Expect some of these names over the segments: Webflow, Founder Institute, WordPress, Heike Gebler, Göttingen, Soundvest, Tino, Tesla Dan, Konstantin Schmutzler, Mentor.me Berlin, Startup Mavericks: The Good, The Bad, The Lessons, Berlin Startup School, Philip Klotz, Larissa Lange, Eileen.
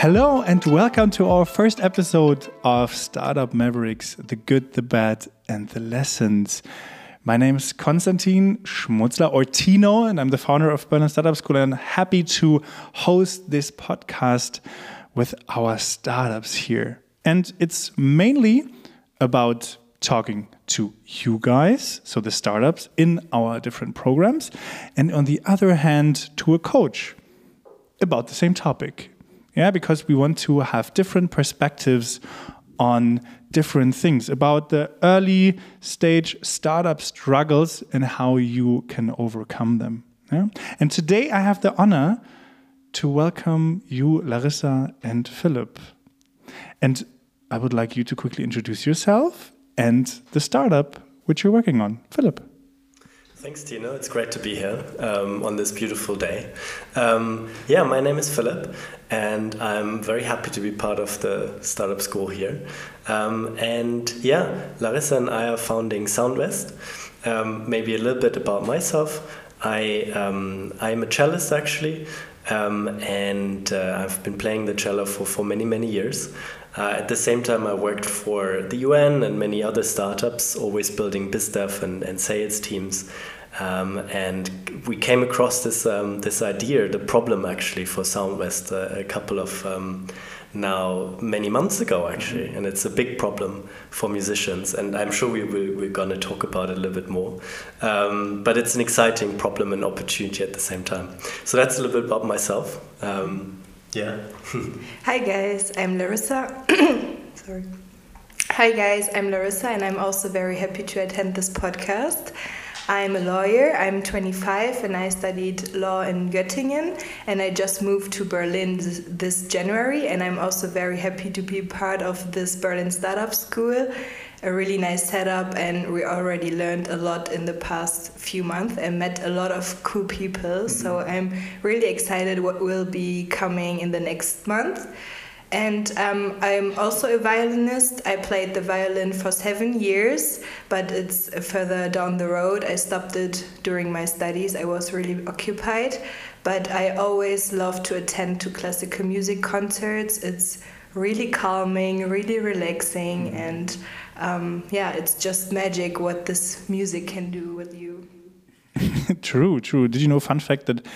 Hello and welcome to our first episode of Startup Mavericks: The Good, The Bad, and The Lessons. My name is Konstantin Schmutzler, or Tino, and I'm the founder of Berlin Startup School, and I'm happy to host this podcast with our startups here. And it's mainly about talking to you guys, so the startups, in our different programs, and on the other hand, to a coach about the same topic. Yeah, because we want to have different perspectives on different things about the early stage startup struggles and how you can overcome them. Yeah? And today I have the honor to welcome you, Larissa and Philip. And I would like you to quickly introduce yourself and the startup which you're working on. Philip. Thanks, Tino. It's great to be here on this beautiful day. My name is Philip, and I'm very happy to be part of the startup school here. Larissa and I are founding Soundvest. Maybe a little bit about myself. I'm a cellist, actually, and I've been playing the cello for many, many years. At the same time, I worked for the UN and many other startups, always building BizDev and sales teams. And we came across this idea, the problem actually for Soundvest a couple of many months ago actually. Mm-hmm. And it's a big problem for musicians, and I'm sure we're going to talk about it a little bit more. But it's an exciting problem and opportunity at the same time. So that's a little bit about myself. Hi guys, I'm Larissa. Sorry. Hi guys, I'm Larissa, and I'm also very happy to attend this podcast. I'm a lawyer, I'm 25, and I studied law in Göttingen, and I just moved to Berlin this January, and I'm also very happy to be part of this Berlin Startup School, a really nice setup, and we already learned a lot in the past few months and met a lot of cool people, mm-hmm. So I'm really excited what will be coming in the next month. And I'm also a violinist. I played the violin for 7 years, but it's further down the road. I stopped it during my studies. I was really occupied, but I always love to attend to classical music concerts. It's really calming, really relaxing, and it's just magic what this music can do with you. True. Did you know, fun fact, that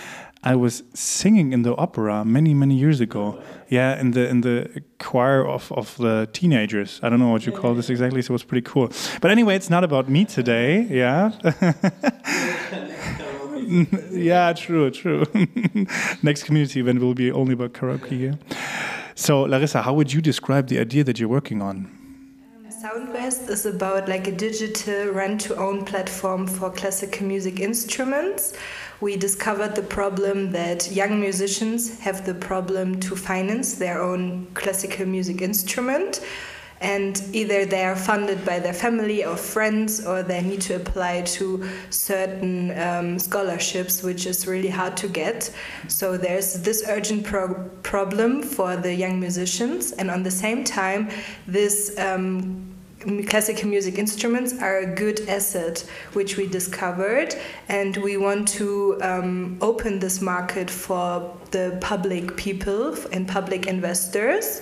I was singing in the opera many, many years ago. Yeah, in the choir of the teenagers. I don't know what you call this exactly, so it was pretty cool. But anyway, it's not about me today, yeah. Yeah, true. Next community event will be only about karaoke, yeah. So, Larissa, how would you describe the idea that you're working on? Soundvest is about a digital rent-to-own platform for classical music instruments. We discovered the problem that young musicians have the problem to finance their own classical music instrument. And either they are funded by their family or friends, or they need to apply to certain scholarships, which is really hard to get. So there's this urgent problem for the young musicians. And on the same time, this classical music instruments are a good asset, which we discovered, and we want to open this market for the public people and public investors.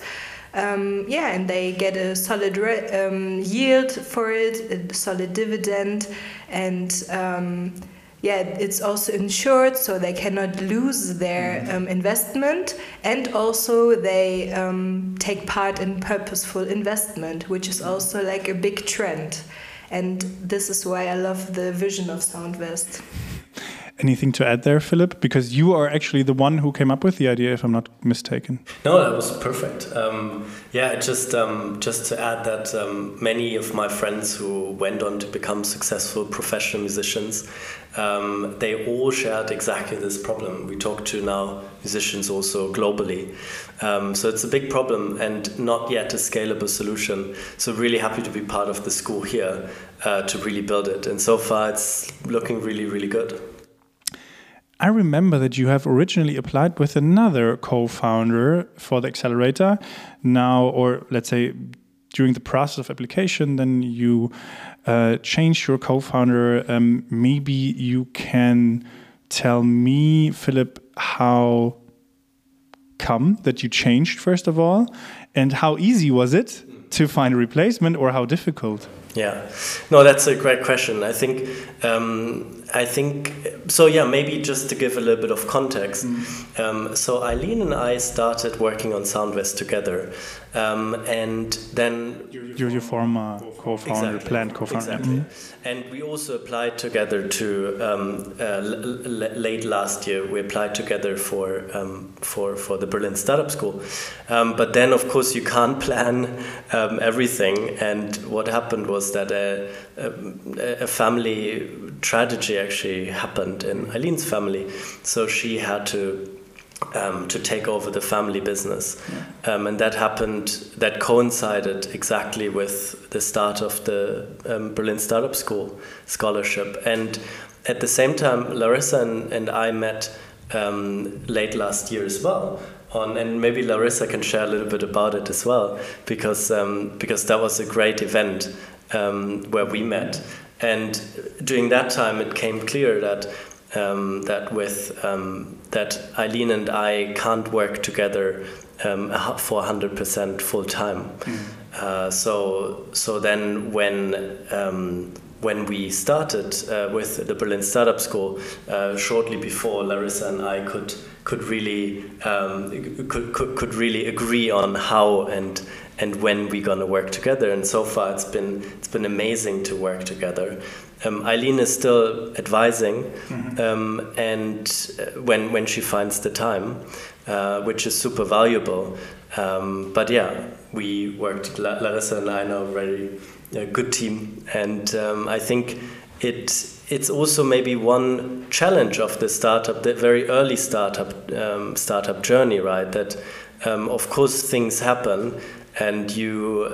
And they get a solid yield for it, a solid dividend, and it's also insured, so they cannot lose their investment, and also they take part in purposeful investment, which is also a big trend, and this is why I love the vision of Soundvest. Anything to add there, Philip? Because you are actually the one who came up with the idea, if I'm not mistaken. No, that was perfect. Just to add that many of my friends who went on to become successful professional musicians, they all shared exactly this problem. We talk to now musicians also globally. So it's a big problem and not yet a scalable solution. So really happy to be part of the school here to really build it. And so far it's looking really, really good. I remember that you have originally applied with another co-founder for the accelerator. Now, or let's say during the process of application, then you changed your co-founder. Maybe you can tell me, Philip, how come that you changed, first of all? And how easy was it to find a replacement, or how difficult? Yeah, no, that's a great question. I think so. Yeah, maybe just to give a little bit of context. So Eileen and I started working on Soundvest together, and then your former co-founder, exactly. Planned co-founder, exactly. Mm-hmm. And we also applied together to late last year. We applied together for the Berlin Startup School, but then of course you can't plan everything. And what happened was that a family tragedy actually happened in Eileen's family, so she had to take over the family business, and that happened. That coincided exactly with the start of the Berlin Startup School scholarship, and at the same time, Larissa and I met late last year as well. And maybe Larissa can share a little bit about it as well, because that was a great event where we met. And during that time, it came clear that Eileen and I can't work together for 100% full time. Mm-hmm. So then when we started with the Berlin Startup School, shortly before, Larissa and I could really agree on how and when we're gonna work together. And so far, it's been amazing to work together. Eileen is still advising, mm-hmm. And when she finds the time, which is super valuable. But yeah, we worked. Larissa and I are very. A good team, and I think it's also maybe one challenge of the startup, the very early startup journey, right? That of course things happen, and you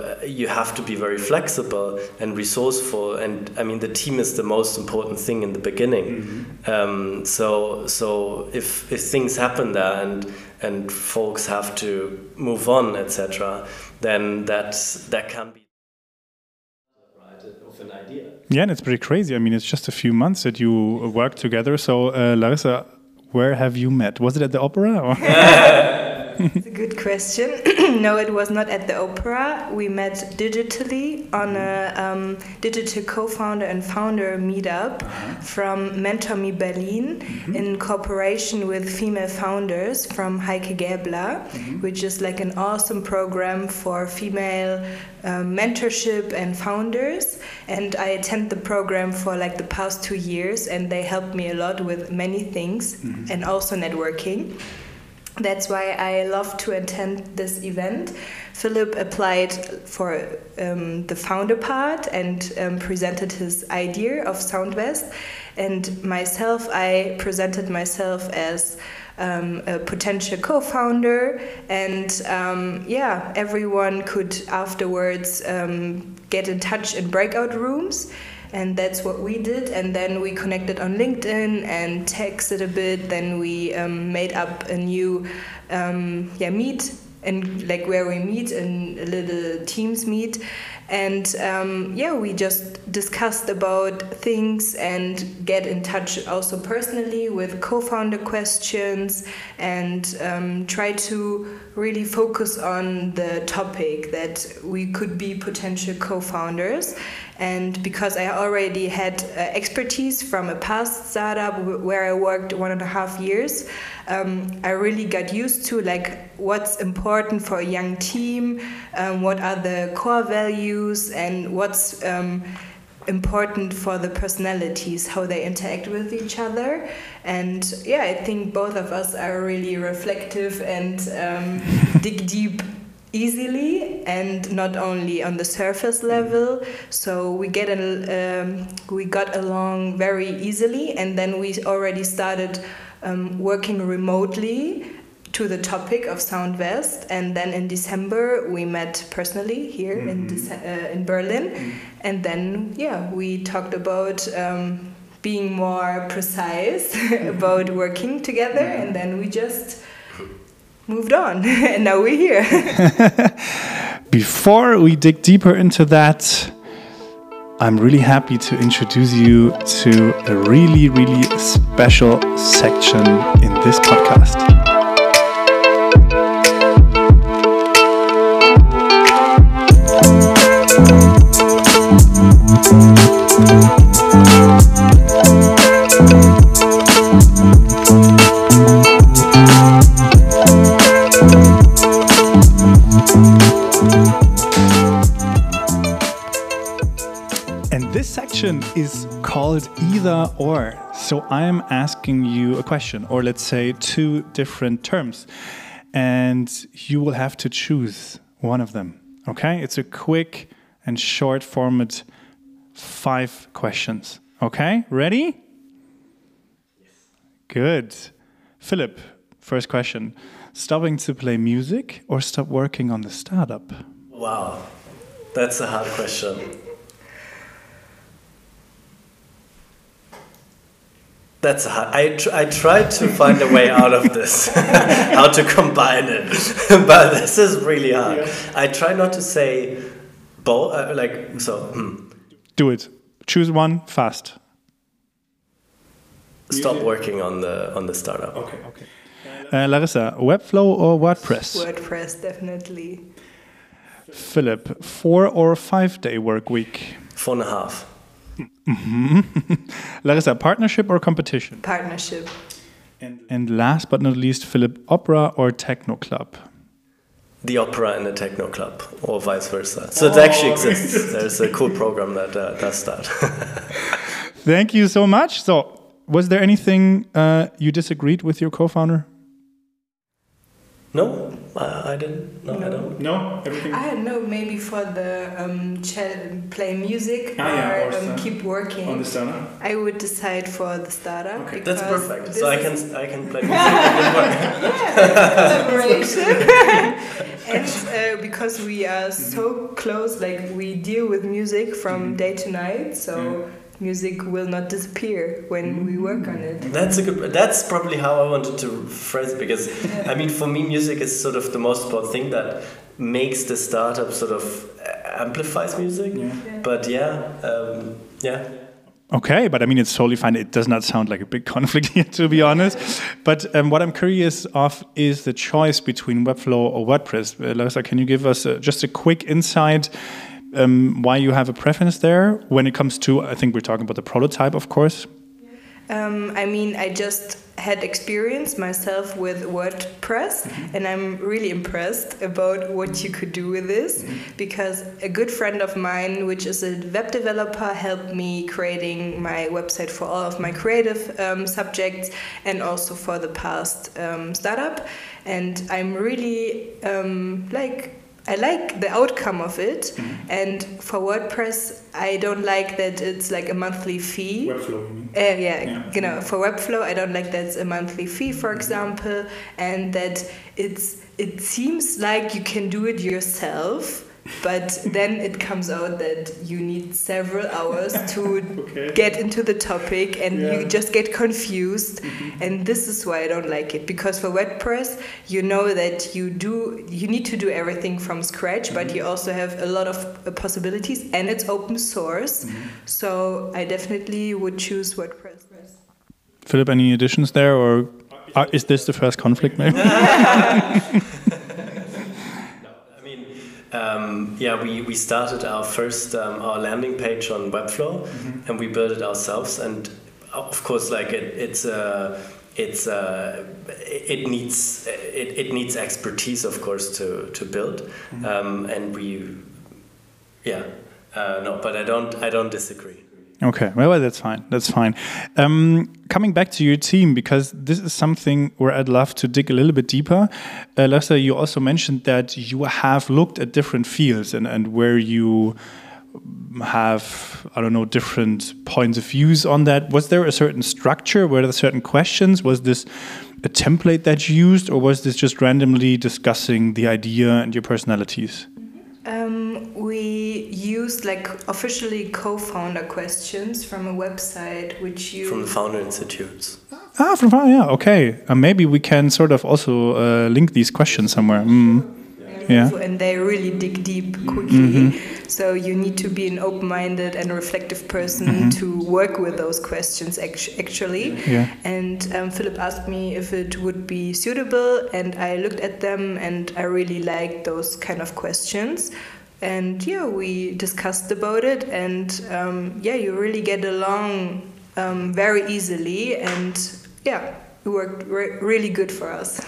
have to be very flexible and resourceful. And I mean, the team is the most important thing in the beginning. Mm-hmm. So if things happen there and folks have to move on, etc., then that can be. An idea. Yeah, and it's pretty crazy. I mean, it's just a few months that you worked together. So, Larissa, where have you met? Was it at the opera? Or? That's a good question. No, it was not at the opera. We met digitally on a digital co-founder and founder meetup from Mentor.me Berlin, mm-hmm. in cooperation with female founders from Heike Gebler, mm-hmm. which is like an awesome program for female mentorship and founders. And I attend the program for like the past 2 years, and they helped me a lot with many things, mm-hmm. and also networking. That's why I love to attend this event. Philip applied for the founder part and presented his idea of Soundvest. And myself, I presented myself as a potential co-founder. And everyone could afterwards get in touch in breakout rooms. And that's what we did. And then we connected on LinkedIn and texted a bit. Then we made up a new meet, and like where we meet in a little teams meet. And we just discussed about things and get in touch also personally with co-founder questions, and try to really focus on the topic that we could be potential co-founders. And because I already had expertise from a past startup where I worked 1.5 years, I really got used to like what's important for a young team, what are the core values, and what's important for the personalities, how they interact with each other. And yeah, I think both of us are really reflective and dig deep easily, and not only on the surface level. So we got along very easily, and then we already started working remotely to the topic of Soundvest. And then in December we met personally here, mm-hmm. in Berlin, mm-hmm. and then we talked about being more precise about working together, and then we just moved on, and now we're here. Before we dig deeper into that, I'm really happy to introduce you to a really, really special section in this podcast. And this section is called Either Or. So I am asking you a question, or let's say two different terms, and you will have to choose one of them. Okay? It's a quick and short format, 5 questions. Okay? Ready? Yes. Good. Philip, first question. Stopping to play music or stop working on the startup? Wow, that's a hard question. That's hard. I tried to find a way out of this, how to combine it, but this is really hard. Yeah. I try not to say both, Do it. Choose one fast. Stop working on the startup. Okay. Larissa, Webflow or WordPress? WordPress, definitely. Philip, 4 or 5 day work week? 4.5. Mm-hmm. Larissa, partnership or competition? Partnership. And last but not least, Philip, opera or techno club? The opera and the techno club, or vice versa. So it actually exists. There's a cool program that does that. Thank you so much. So, was there anything you disagreed with your co-founder? No, I didn't. No, I don't. No, everything. I don't know. Maybe for the play music or keep working on the startup. I would decide for the startup. Okay, that's perfect. So I can play music and work. Collaboration. And because we are so close, like we deal with music from day to night, so. Yeah. Music will not disappear when we work on it. That's probably how I wanted to phrase it, because I mean, for me, music is sort of the most important thing that makes the startup, sort of amplifies music. Yeah. But yeah. Okay, but I mean, it's totally fine. It does not sound like a big conflict here, to be honest. But what I'm curious of is the choice between Webflow or WordPress. Larissa, can you give us just a quick insight? Why you have a preference there when it comes to, I think we're talking about the prototype, of course. I mean, I just had experience myself with WordPress, and I'm really impressed about what you could do with this, because a good friend of mine, which is a web developer, helped me creating my website for all of my creative subjects and also for the past startup. And I'm really I like the outcome of it, and for WordPress, I don't like that it's like a monthly fee. Webflow, you mean? For Webflow, I don't like that's a monthly fee, for example, and that it seems like you can do it yourself, but then it comes out that you need several hours to get into the topic, and you just get confused. And this is why I don't like it, because for WordPress, you know that you need to do everything from scratch, but you also have a lot of possibilities, and it's open source. So I definitely would choose WordPress. Philip, any additions there, or is this the first conflict maybe? We started our first our landing page on Webflow, and we built it ourselves. And of course, like it needs expertise, of course, to build. But I don't disagree. Okay, well, that's fine. Coming back to your team, because this is something where I'd love to dig a little bit deeper. Larissa, you also mentioned that you have looked at different fields and where you have, I don't know, different points of views on that. Was there a certain structure? Were there certain questions? Was this a template that you used, or was this just randomly discussing the idea and your personalities? We used officially co-founder questions from a website from the Founder Institute. Okay. Maybe we can sort of also link these questions somewhere. And they really dig deep quickly. So you need to be an open-minded and reflective person to work with those questions actually. Yeah. And Philip asked me if it would be suitable, and I looked at them, and I really liked those kind of questions. And we discussed about it, and you really get along very easily, and worked really good for us.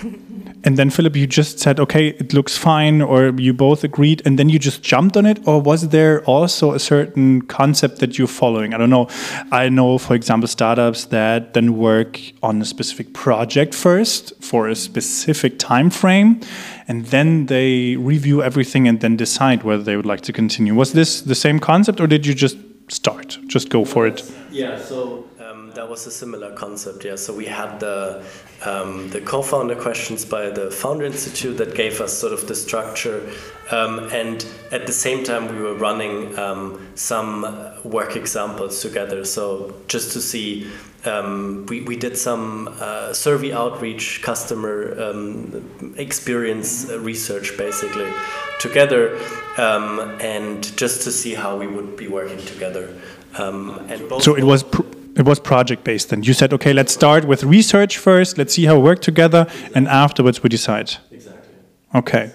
And then, Philip, you just said, okay, it looks fine, or you both agreed, and then you just jumped on it? Or was there also a certain concept that you're following? I don't know. I know, for example, startups that then work on a specific project first for a specific time frame, and then they review everything and then decide whether they would like to continue. Was this the same concept, or did you just start, just go for it? Yeah, so that was a similar concept, yeah. So we had the co-founder questions by the Founder Institute that gave us sort of the structure, and at the same time we were running some work examples together. So just to see, we did some survey outreach, customer experience research basically together, and just to see how we would be working together. And both, so it was project based then. You said, okay, let's start with research first, let's see how we work together, and afterwards we decide. Exactly. Okay.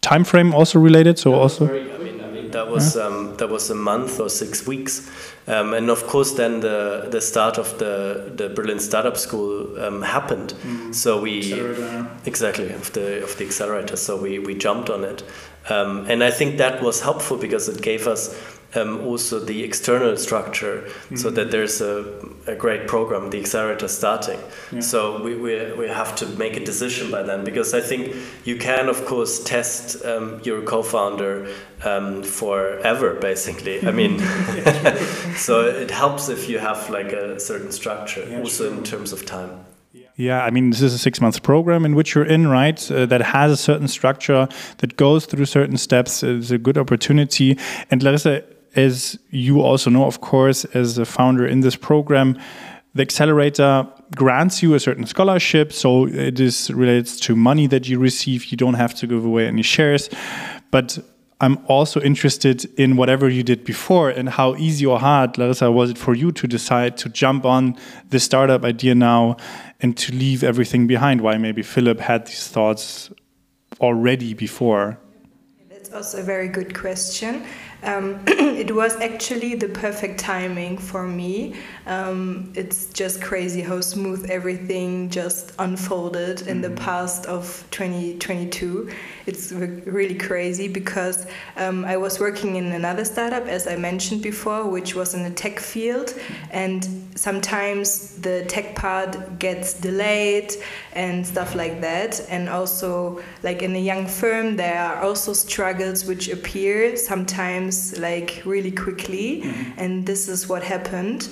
Time frame also related, so also that was a month or 6 weeks. And of course then the start of the Berlin Startup School happened. Mm-hmm. So we of the accelerator. So we jumped on it. And I think that was helpful because it gave us also the external structure, mm-hmm. so that there's a great program, the accelerator starting. Yeah. So we have to make a decision by then, because I think you can of course test your co-founder forever basically. I mean, so it helps if you have like a certain structure, yeah, also in terms of time. Yeah, I mean, this is a 6-month program in which you're in, right? That has a certain structure, that goes through certain steps. It's a good opportunity. And Larissa, as you also know, of course, as a founder in this program, the accelerator grants you a certain scholarship. So it is relates to money that you receive. You don't have to give away any shares. But I'm also interested in whatever you did before and how easy or hard, Larissa, was it for you to decide to jump on the startup idea now and to leave everything behind? Why maybe Philip had these thoughts already before? That's also a very good question. It was actually the perfect timing for me. It's just crazy how smooth everything just unfolded in the past of 2022. It's really crazy because I was working in another startup, as I mentioned before, which was in the tech field. And sometimes the tech part gets delayed and stuff like that. And also, like in a young firm, there are also struggles which appear sometimes, like really quickly, mm-hmm. and this is what happened.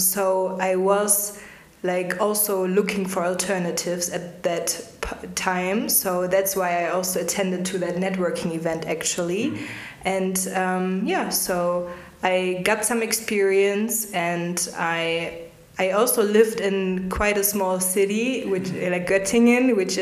So I was like also looking for alternatives at that time. So that's why I also attended to that networking event actually, mm-hmm. and yeah. So I got some experience, and I also lived in quite a small city, which like Göttingen, which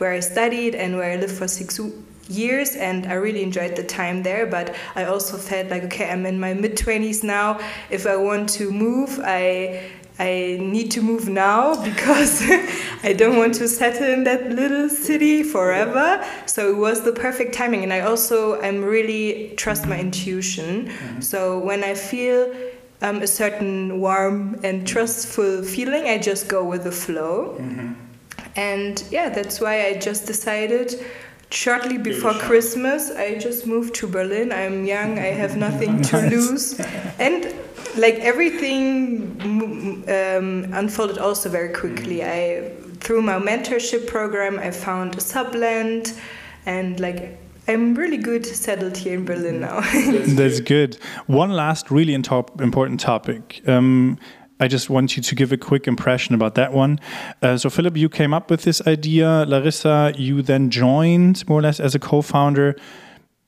where I studied and where I lived for 6 years, and I really enjoyed the time there, but I also felt like, okay, I'm in my mid-20s now. If I want to move, I need to move now because I don't want to settle in that little city forever. So it was the perfect timing, and I also really trust my intuition. Mm-hmm. So when I feel a certain warm and trustful feeling, I just go with the flow. Mm-hmm. And yeah, that's why I just decided shortly before Christmas, I just moved to Berlin. I'm young, I have nothing to lose. And like everything unfolded also very quickly. Through my mentorship program, I found a subland, and like I'm really good settled here in Berlin now. That's good. One last really important topic. I just want you to give a quick impression about that one. So Philip, you came up with this idea. Larissa, you then joined more or less as a co-founder.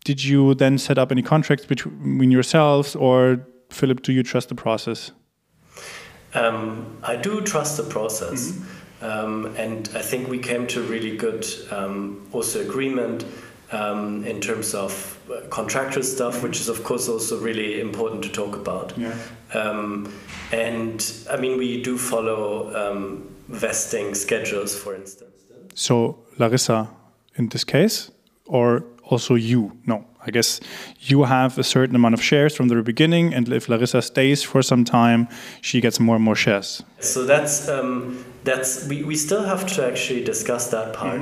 Did you then set up any contracts between yourselves, or Philip, do you trust the process? I do trust the process. Mm-hmm. And I think we came to really good also agreement in terms of contractual stuff, which is of course also really important to talk about. Yeah. And I mean, we do follow vesting schedules, for instance. So Larissa, in this case, or also you? No, I guess you have a certain amount of shares from the beginning, and if Larissa stays for some time, she gets more and more shares. So that's we still have to actually discuss that part,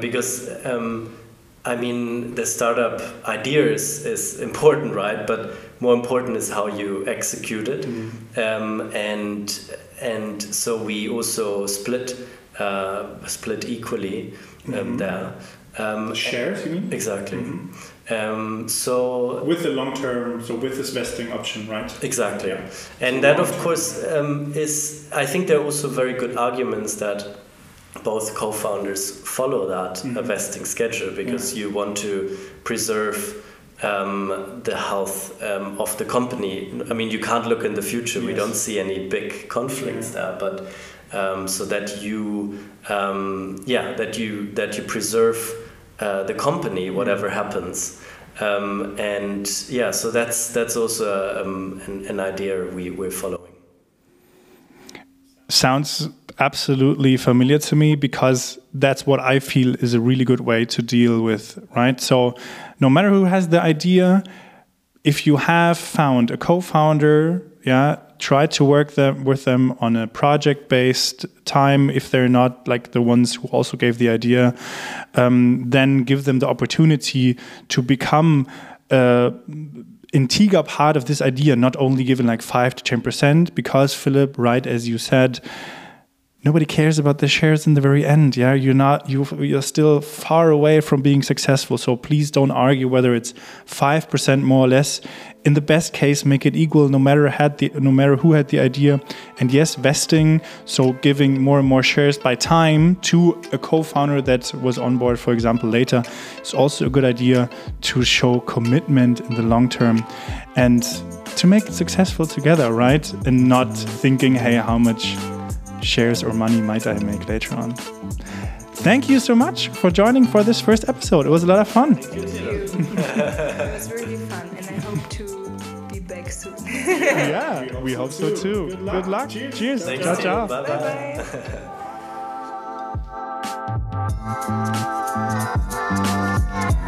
because I mean, the startup idea is important, right? But more important is how you execute it, and so we also split equally there. Shares, you mean? Exactly. So with the long term, so with this vesting option, right? Exactly. Yeah. And that, of course, is, I think there are also very good arguments that both co-founders follow that vesting schedule, because you want to preserve the health of the company. I mean, you can't look in the future. Yes. We don't see any big conflicts there, but so that you, that you preserve the company, whatever happens, and yeah, so that's also an idea we're following. Sounds absolutely familiar to me, because that's what I feel is a really good way to deal with, right? So no matter who has the idea, if you have found a co-founder, try to work with them on a project-based time. If they're not like the ones who also gave the idea, then give them the opportunity to become integral part of this idea, not only given like 5 to 10%, because Philip, right, as you said, nobody cares about the shares in the very end. Yeah, you're still far away from being successful. So please don't argue whether it's 5% more or less. In the best case, make it equal, no matter who had the idea. And yes, vesting, so giving more and more shares by time to a co-founder that was on board, for example, later, is also a good idea to show commitment in the long term and to make it successful together, right? And not thinking, hey, how much shares or money might I make later on? Thank you so much for joining for this first episode. It was a lot of fun. Thank you. It was really fun, and I hope to be back soon. Yeah, we hope so too. Good luck. Cheers. Ciao, ciao. Bye-bye.